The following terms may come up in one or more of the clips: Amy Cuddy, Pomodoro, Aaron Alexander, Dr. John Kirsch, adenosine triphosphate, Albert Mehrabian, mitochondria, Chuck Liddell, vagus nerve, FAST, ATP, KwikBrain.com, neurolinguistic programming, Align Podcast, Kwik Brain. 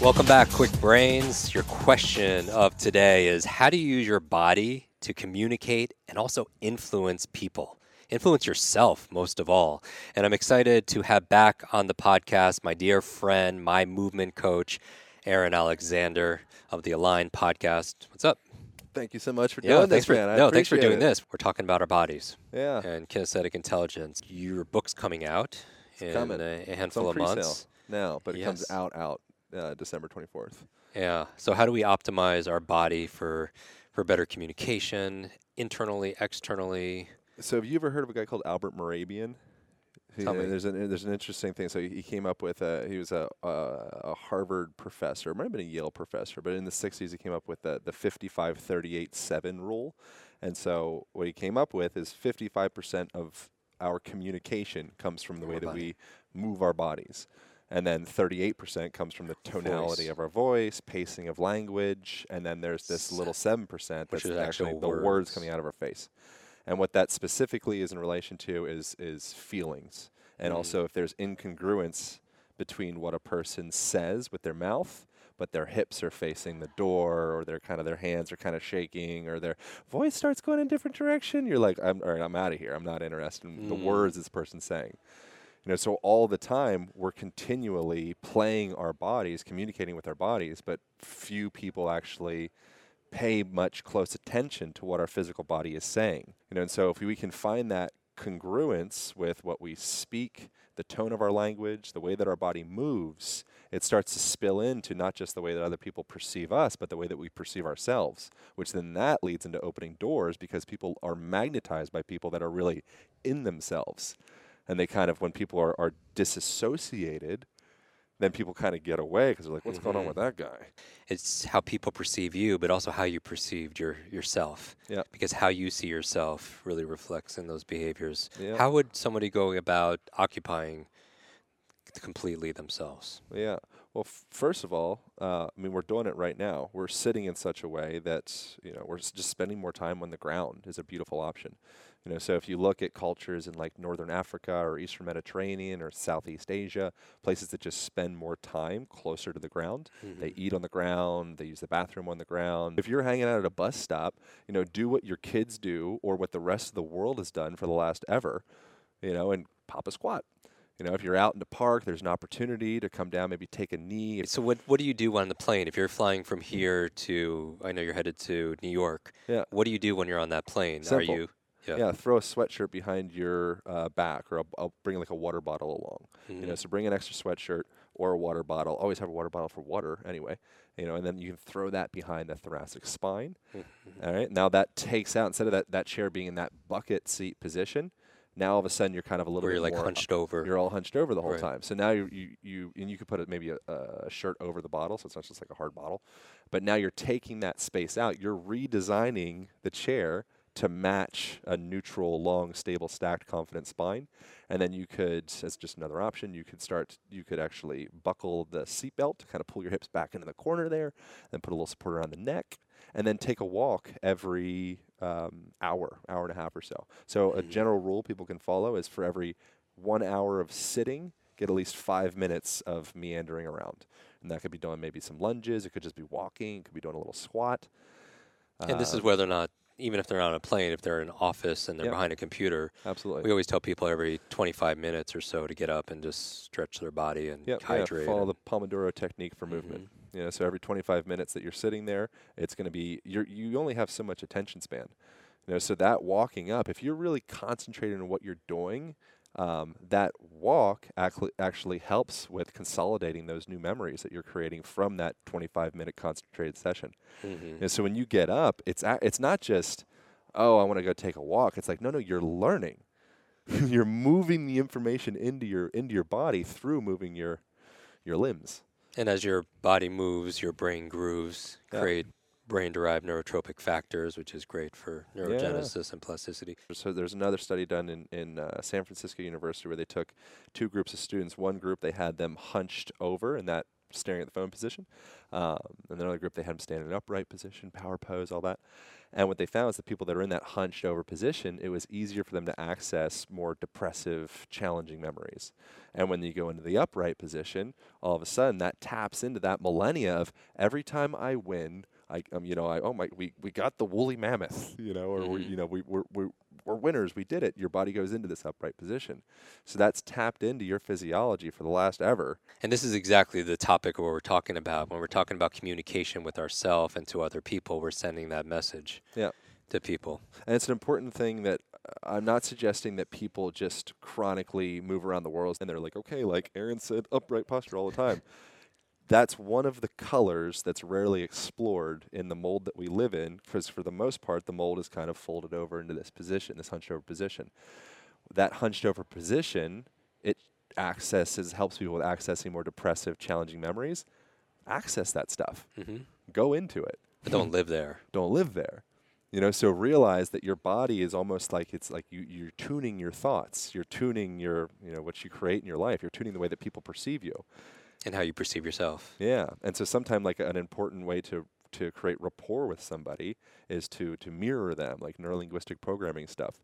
Welcome back, Kwik Brains. Your question of today is, how do you use your body to communicate and also influence people? Influence yourself, most of all. And I'm excited to have back on the podcast my dear friend, my movement coach, Aaron Alexander of the Align Podcast. What's up? Thank you so much for doing this, man. Thanks for doing this. We're talking about our bodies and kinesthetic intelligence. Your book's coming out in a handful of months. Now, but it comes out. December 24th. Yeah. So how do we optimize our body for better communication internally, externally? So have you ever heard of a guy called Albert Mehrabian? There's an interesting thing. So he came up with he was a Harvard professor, might have been a Yale professor, but in the 60s he came up with the 55-38-7 rule. And so what he came up with is 55% of our communication comes from the way that we move our bodies. And then 38% comes from the tonality of our voice, pacing of language, and then there's this little 7% that's actually the words coming out of our face. And what that specifically is in relation to is feelings. And also if there's incongruence between what a person says with their mouth, but their hips are facing the door, or their hands are kind of shaking, or their voice starts going in a different direction, you're like, I'm out of here. I'm not interested in the words this person's saying. You know, so all the time, we're continually playing our bodies, communicating with our bodies, but few people actually pay much close attention to what our physical body is saying. You know, and so if we can find that congruence with what we speak, the tone of our language, the way that our body moves, it starts to spill into not just the way that other people perceive us, but the way that we perceive ourselves, which then that leads into opening doors because people are magnetized by people that are really in themselves. And they kind of, when people are disassociated, then people kind of get away because they're like, what's going on with that guy? It's how people perceive you, but also how you perceived yourself. Yeah. Because how you see yourself really reflects in those behaviors. Yeah. How would somebody go about occupying completely themselves? Yeah. Well, first of all, we're doing it right now. We're sitting in such a way that, you know, we're just spending more time on the ground is a beautiful option. You know, so if you look at cultures in like Northern Africa or Eastern Mediterranean or Southeast Asia, places that just spend more time closer to the ground, they eat on the ground, they use the bathroom on the ground. If you're hanging out at a bus stop, you know, do what your kids do or what the rest of the world has done for the last ever, you know, and pop a squat. You know, if you're out in the park, there's an opportunity to come down, maybe take a knee. So what do you do on the plane? If you're flying from here to, I know you're headed to New York. Yeah. What do you do when you're on that plane? Simple. Are you... Yeah, throw a sweatshirt behind your back, or I'll bring like a water bottle along. You know, so bring an extra sweatshirt or a water bottle. Always have a water bottle for water anyway. You know, and then you can throw that behind the thoracic spine. All right, now that takes out, instead of that chair being in that bucket seat position, now all of a sudden you're kind of a little bit more. You're like hunched over. You're all hunched over the whole time. So now you could put maybe a shirt over the bottle, so it's not just like a hard bottle. But now you're taking that space out. You're redesigning the chair to match a neutral, long, stable, stacked, confident spine. And then you could, as just another option, you could actually buckle the seatbelt to kind of pull your hips back into the corner there, and put a little support around the neck, and then take a walk every hour and a half or so. So a general rule people can follow is for every 1 hour of sitting, get at least 5 minutes of meandering around. And that could be doing maybe some lunges, it could just be walking, it could be doing a little squat. And this is whether or not, even if they're not on a plane, if they're in an office and they're behind a computer, we always tell people every 25 minutes or so to get up and just stretch their body and hydrate. Follow the Pomodoro technique for movement. You know, so every 25 minutes that you're sitting there, it's going to be you only have so much attention span. You know, so that walking up, if you're really concentrated on what you're doing, that walk actually helps with consolidating those new memories that you're creating from that 25-minute concentrated session. And so when you get up, it's not just, I want to go take a walk. It's like, no, you're learning. You're moving the information into your body through moving your limbs. And as your body moves, your brain grooves, create brain-derived neurotropic factors, which is great for neurogenesis and plasticity. So there's another study done in San Francisco University where they took two groups of students. One group, they had them hunched over in that staring at the phone position. And another group, they had them stand in an upright position, power pose, all that. And what they found is the people that are in that hunched over position, it was easier for them to access more depressive, challenging memories. And when you go into the upright position, all of a sudden that taps into that millennia of every time I win, we got the woolly mammoth, we're winners, we did it. Your body goes into this upright position. So that's tapped into your physiology for the last ever. And this is exactly the topic of what we're talking about. When we're talking about communication with ourselves and to other people, we're sending that message to people. And it's an important thing that I'm not suggesting that people just chronically move around the world and they're like, okay, like Aaron said, upright posture all the time. That's one of the colors that's rarely explored in the mold that we live in, because for the most part, the mold is kind of folded over into this position, this hunched over position. That hunched over position, it helps people with accessing more depressive, challenging memories. Access that stuff. Mm-hmm. Go into it. But don't live there. Don't live there. So realize that your body is almost like it's like you're tuning your thoughts. You're tuning your, what you create in your life. You're tuning the way that people perceive you. And how you perceive yourself. Yeah. And so sometimes like an important way to create rapport with somebody is to mirror them, like neurolinguistic programming stuff.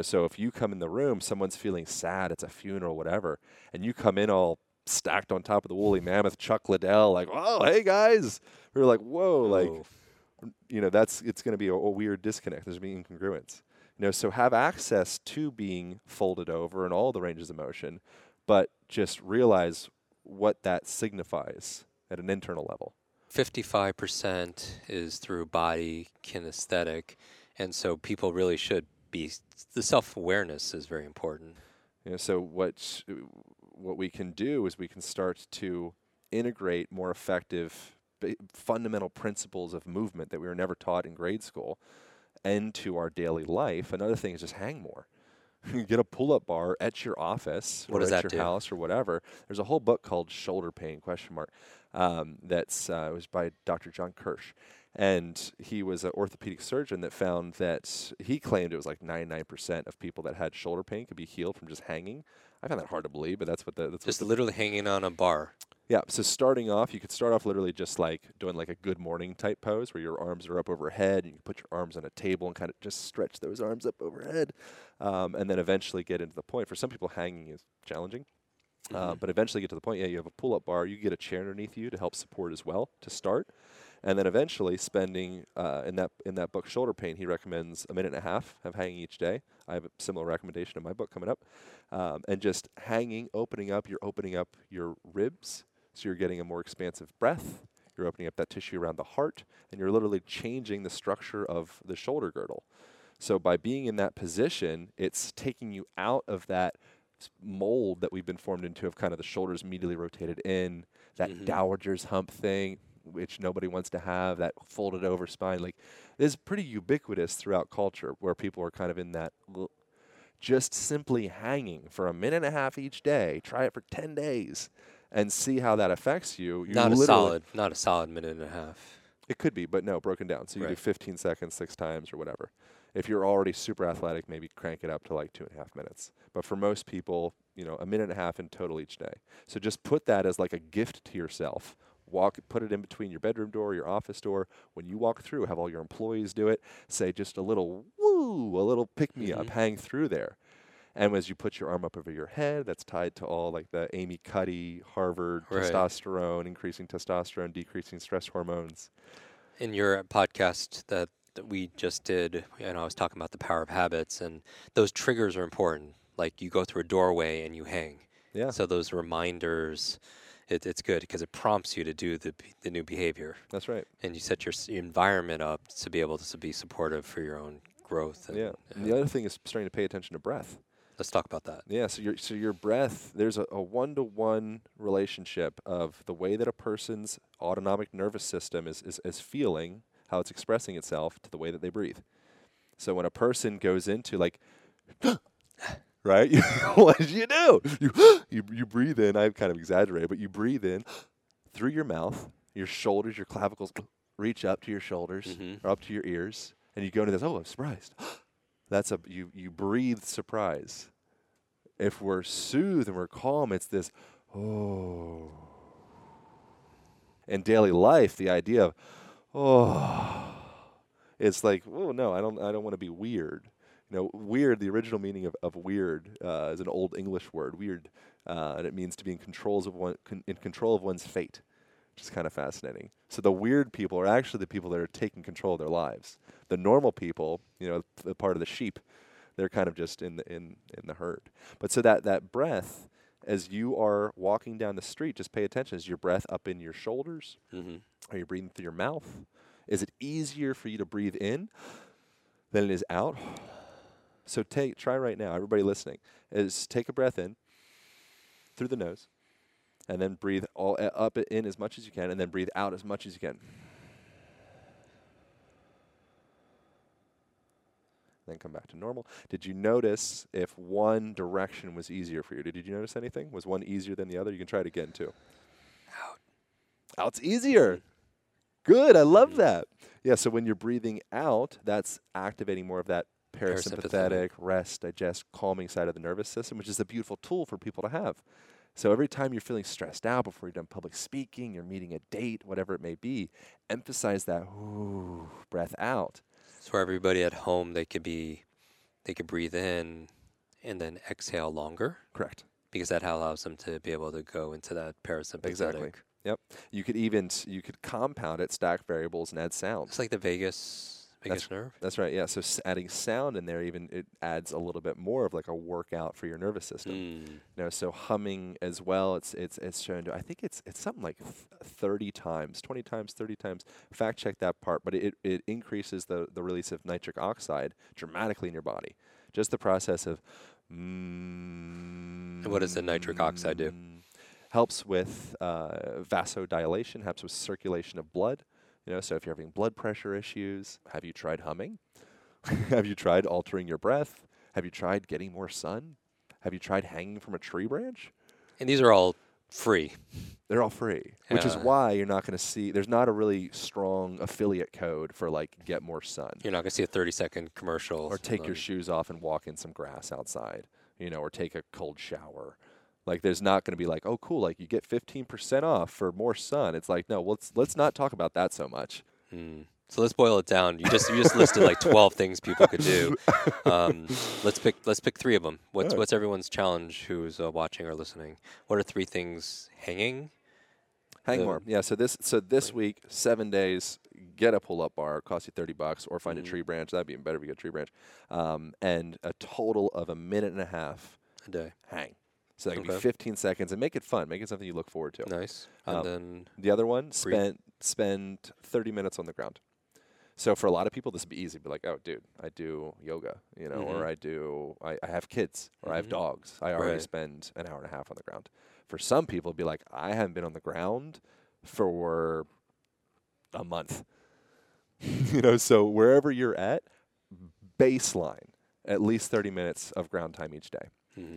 So if you come in the room, someone's feeling sad, it's a funeral, whatever, and you come in all stacked on top of the woolly mammoth, Chuck Liddell, like, oh, hey guys. We're like, whoa, that's, it's going to be a weird disconnect. There's going to be incongruence. So have access to being folded over and all the ranges of motion, but just realize what that signifies at an internal level. 55% is through body kinesthetic, and so people really should be, the self-awareness is very important. So what we can do is we can start to integrate more effective fundamental principles of movement that we were never taught in grade school into our daily life. Another thing is just hang more. Get a pull-up bar at your office or at your house or whatever. There's a whole book called Shoulder Pain, it was by Dr. John Kirsch. And he was an orthopedic surgeon that found that he claimed it was like 99% of people that had shoulder pain could be healed from just hanging. I found that hard to believe, but that's what the... literally hanging on a bar. Yeah, so you could start off literally just like doing like a good morning type pose where your arms are up overhead and you put your arms on a table and kind of just stretch those arms up overhead, and then eventually get into the point. For some people, hanging is challenging, but eventually get to the point, you have a pull-up bar, you get a chair underneath you to help support as well to start, and then eventually spending, in that book, Shoulder Pain, he recommends a minute and a half of hanging each day. I have a similar recommendation in my book coming up, and just hanging, opening up your ribs. So you're getting a more expansive breath, you're opening up that tissue around the heart, and you're literally changing the structure of the shoulder girdle. So by being in that position, it's taking you out of that mold that we've been formed into of kind of the shoulders immediately rotated in, that dowager's hump thing, which nobody wants to have, that folded over spine. Like, this is pretty ubiquitous throughout culture where people are kind of in that... Just simply hanging for a minute and a half each day, try it for 10 days. And see how that affects you. Not a solid minute and a half. It could be, but no, broken down. So you do 15 seconds 6 times or whatever. If you're already super athletic, maybe crank it up to like 2.5 minutes. But for most people, a minute and a half in total each day. So just put that as like a gift to yourself. Put it in between your bedroom door, your office door. When you walk through, have all your employees do it. Say just a little woo, a little pick me up, hang through there. And as you put your arm up over your head, that's tied to all like the Amy Cuddy, Harvard, testosterone, increasing testosterone, decreasing stress hormones. In your podcast that we just did, I was talking about the power of habits, and those triggers are important. Like you go through a doorway and you hang. Yeah. So those reminders, it's good because it prompts you to do the new behavior. That's right. And you set your environment up to be able to be supportive for your own growth. And the other thing is starting to pay attention to breath. Let's talk about that. Yeah, so your breath, there's a one-to-one relationship of the way that a person's autonomic nervous system is feeling, how it's expressing itself, to the way that they breathe. So when a person goes into like, right? What do? You breathe in. I've kind of exaggerated, but you breathe in through your mouth, your shoulders, your clavicles, reach up to your shoulders or up to your ears, and you go into this, oh, I'm surprised. That's a, you breathe surprise. If we're soothed and we're calm, it's this, oh. In daily life, the idea of, oh, it's like, oh, no, I don't want to be weird. You know, weird, the original meaning of weird is an old English word, weird, and it means to be in control of one's fate, which is kind of fascinating. So the weird people are actually the people that are taking control of their lives. The normal people, you know, the part of the sheep, they're kind of just in the herd. But so that breath, as you are walking down the street, just pay attention. Is your breath up in your shoulders? Are you breathing through your mouth? Is it easier for you to breathe in than it is out? So try right now, everybody listening, is take a breath in through the nose and then breathe all up in as much as you can and then breathe out as much as you can. Then come back to normal. Did you notice if one direction was easier for you? Did you notice anything? Was one easier than the other? You can try it again too. Out. Out's easier. Good, I love that. Yeah, so when you're breathing out, that's activating more of that parasympathetic, rest, digest, calming side of the nervous system, which is a beautiful tool for people to have. So every time you're feeling stressed out before you've done public speaking, you're meeting a date, whatever it may be, emphasize that ooh, breath out. So for everybody at home, they could breathe in and then exhale longer. Correct. Because that allows them to be able to go into that parasympathetic. Exactly. Yep. You could compound it, stack variables, and add sound. It's like the vagus nerve. That's right, yeah. So adding sound in there, even it adds a little bit more of like a workout for your nervous system. You know, so humming as well, it's shown to, I think it's something like 30 times. Fact check that part, but it increases the release of nitric oxide dramatically in your body. Just the process of And what does the nitric oxide do? Helps with vasodilation, helps with circulation of blood. You know, so if you're having blood pressure issues, have you tried humming? Have you tried altering your breath? Have you tried getting more sun? Have you tried hanging from a tree branch? And these are all free. They're all free, which is why you're not going to see, there's not a really strong affiliate code for like get more sun. You're not going to see a 30-second commercial. Or take your shoes off and walk in some grass outside, you know, or take a cold shower. Like, there's not going to be like, oh, cool, like, you get 15% off for more sun. It's like, no, let's not talk about that so much. So let's boil it down. You just listed, like, 12 things people could do. Let's pick three of them. What's everyone's challenge who's watching or listening? What are three things? Hanging? Hang more. Yeah, so this week, 7 days, get a pull-up bar. Cost you $30 or find a tree branch. That'd be better if you get a tree branch. And a total of a minute and a half. A day. Hang. So that could be 15 seconds, and make it fun. Make it something you look forward to. Nice. And then the other one, spend 30 minutes on the ground. So for a lot of people, this would be easy. Be like, oh, dude, I do yoga, you know, or I have kids, or I have dogs. I already spend an hour and a half on the ground. For some people, it'd be like, I haven't been on the ground for a month. You know, so wherever you're at, baseline, at least 30 minutes of ground time each day.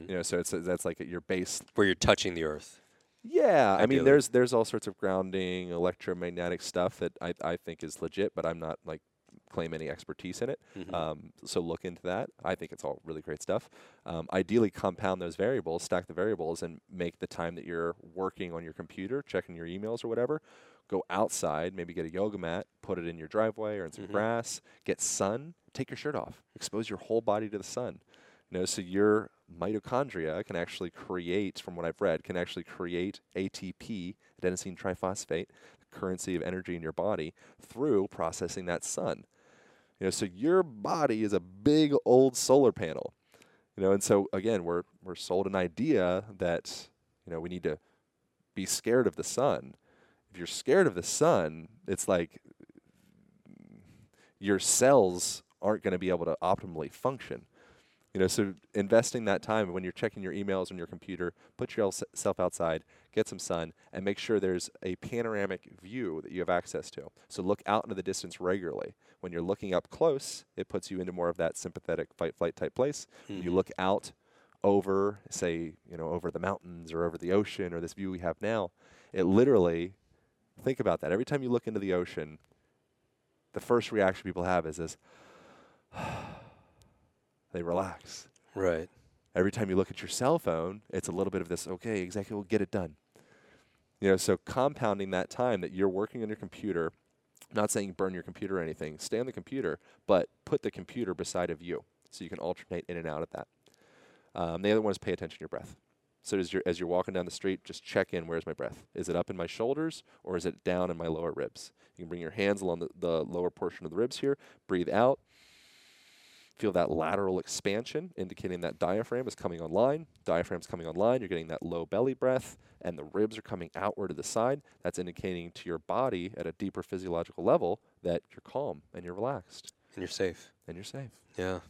You know, so that's like at your base where you're touching the earth. Yeah, ideally. I mean, there's all sorts of grounding, electromagnetic stuff that I think is legit, but I'm not like claim any expertise in it. So look into that. I think it's all really great stuff. Ideally, compound those variables, stack the variables, and make the time that you're working on your computer, checking your emails or whatever, go outside, maybe get a yoga mat, put it in your driveway or in some grass, get sun, take your shirt off, expose your whole body to the sun. You know, so you're mitochondria can actually create, from what I've read, can actually create ATP, adenosine triphosphate, the currency of energy in your body, through processing that sun. You know, so your body is a big old solar panel. You know, and so again, we're sold an idea that, you know, we need to be scared of the sun. If you're scared of the sun, it's like your cells aren't going to be able to optimally function. You know, so investing that time when you're checking your emails on your computer, put yourself outside, get some sun, and make sure there's a panoramic view that you have access to. So look out into the distance regularly. When you're looking up close, it puts you into more of that sympathetic fight-flight type place. When you look out over, say, you know, over the mountains or over the ocean or this view we have now, it literally, think about that. Every time you look into the ocean, the first reaction people have is this. They relax. Right. Every time you look at your cell phone, it's a little bit of this, okay, exactly, we'll get it done. You know, so compounding that time that you're working on your computer, not saying burn your computer or anything, stay on the computer, but put the computer beside of you so you can alternate in and out of that. The other one is pay attention to your breath. So as you're walking down the street, just check in, where's my breath? Is it up in my shoulders or is it down in my lower ribs? You can bring your hands along the lower portion of the ribs here, breathe out, feel that lateral expansion, indicating that diaphragm is coming online. Diaphragm's coming online. You're getting that low belly breath, and the ribs are coming outward to the side. That's indicating to your body at a deeper physiological level that you're calm and you're relaxed. And you're safe. Yeah.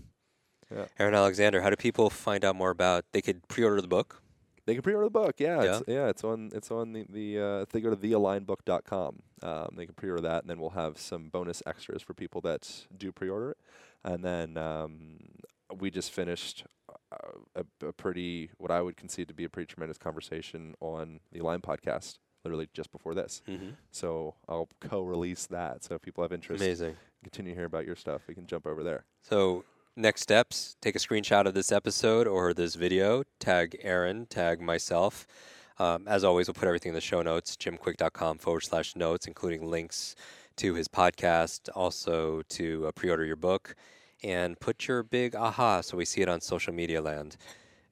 Yeah. Aaron Alexander, how do people find out more about, they could pre-order the book? They can pre-order the book, yeah. Yeah, it's on if they go to thealignbook.com, they can pre-order that, and then we'll have some bonus extras for people that do pre-order it. And then we just finished a pretty, what I would concede to be a pretty tremendous conversation on the Align podcast, literally just before this. Mm-hmm. So I'll co-release that. So if people have interest, continue to hear about your stuff, we can jump over there. So next steps, take a screenshot of this episode or this video, tag Aaron, tag myself. As always, we'll put everything in the show notes, jimkwik.com/notes, including links to his podcast, also to pre-order your book, and put your big aha so we see it on social media land.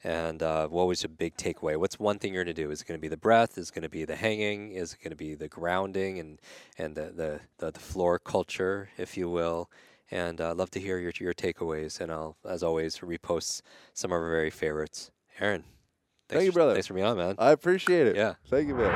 And what was your big takeaway? What's one thing you're going to do? Is it going to be the breath? Is it going to be the hanging? Is it going to be the grounding and the floor culture, if you will? And I'd love to hear your takeaways. And I'll, as always, repost some of our very favorites. Aaron, thank you, brother. Thanks for being on, man. I appreciate it. Yeah. Thank you, man.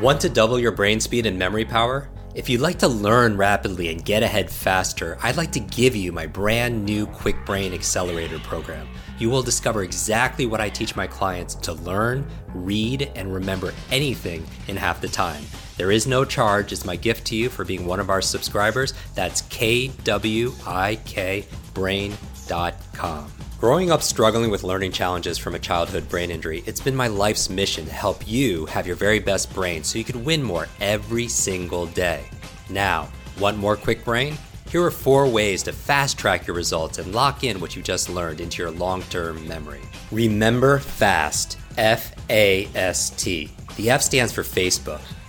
Want to double your brain speed and memory power? If you'd like to learn rapidly and get ahead faster, I'd like to give you my brand new Kwik Brain Accelerator program. You will discover exactly what I teach my clients to learn, read, and remember anything in half the time. There is no charge. It's my gift to you for being one of our subscribers. That's KwikBrain.com. Growing up struggling with learning challenges from a childhood brain injury, it's been my life's mission to help you have your very best brain so you can win more every single day. Now, want more Kwik Brain? Here are 4 ways to fast-track your results and lock in what you just learned into your long-term memory. Remember FAST, F-A-S-T. The F stands for Facebook.